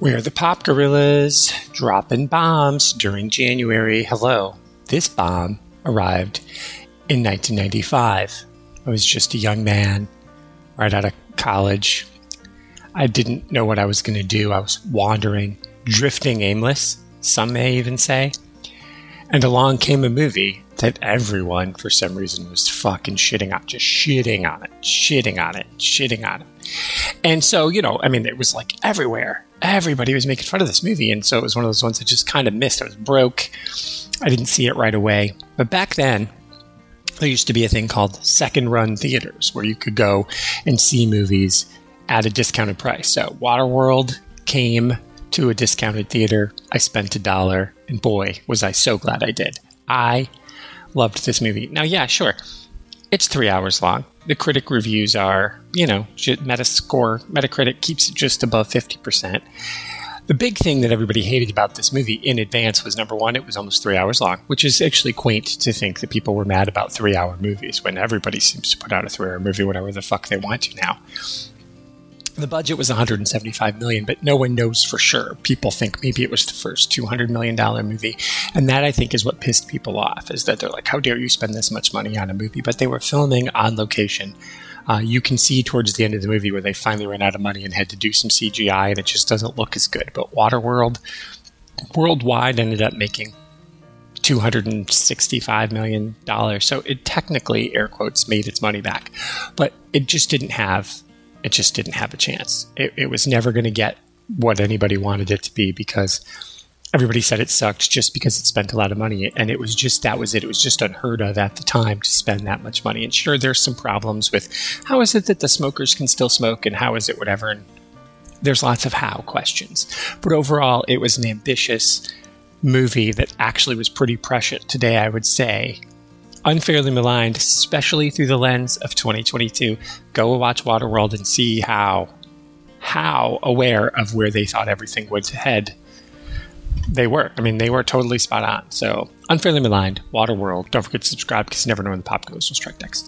Where the pop gorillas dropping bombs during January. Hello. This bomb arrived in 1995. I was just a young man right out of college. I didn't know what I was going to do. I was wandering, drifting aimless, some may even say. And along came a movie that everyone, for some reason, was fucking shitting on. Just shitting on it, shitting on it, shitting on it. And so, you know, I mean, it was like everywhere. Everybody was making fun of this movie, and so it was one of those ones I just kind of missed. I was broke. I didn't see it right away. But back then, there used to be a thing called second-run theaters, where you could go and see movies at a discounted price. So Waterworld came to a discounted theater. I spent $1, and boy, was I so glad I did. I loved this movie. Now, yeah, sure, it's 3 hours long. The critic reviews are, you know, Metacritic keeps it just above 50%. The big thing that everybody hated about this movie in advance was, number one, it was almost 3 hours long, which is actually quaint to think that people were mad about 3 hour movies when everybody seems to put out a 3 hour movie whatever the fuck they want to now. The budget was $175 million, but no one knows for sure. People think maybe it was the first $200 million movie. And that, I think, is what pissed people off, is that they're like, how dare you spend this much money on a movie? But they were filming on location. You can see towards the end of the movie where they finally ran out of money and had to do some CGI, and it just doesn't look as good. But Waterworld worldwide ended up making $265 million. So it technically, air quotes, made its money back. But it just didn't have a chance. It was never going to get what anybody wanted it to be, because everybody said it sucked just because it spent a lot of money. And it was just, that was it. It was just unheard of at the time to spend that much money. And sure, there's some problems with how is it that the smokers can still smoke, and how is it whatever. And there's lots of how questions. But overall, it was an ambitious movie that actually was pretty prescient today, I would say. Unfairly maligned, especially through the lens of 2022. Go watch Waterworld and see how aware of where they thought everything would head they were. I mean, they were totally spot on. So, unfairly maligned, Waterworld. Don't forget to subscribe, because you never know when the pop goes. We'll strike next.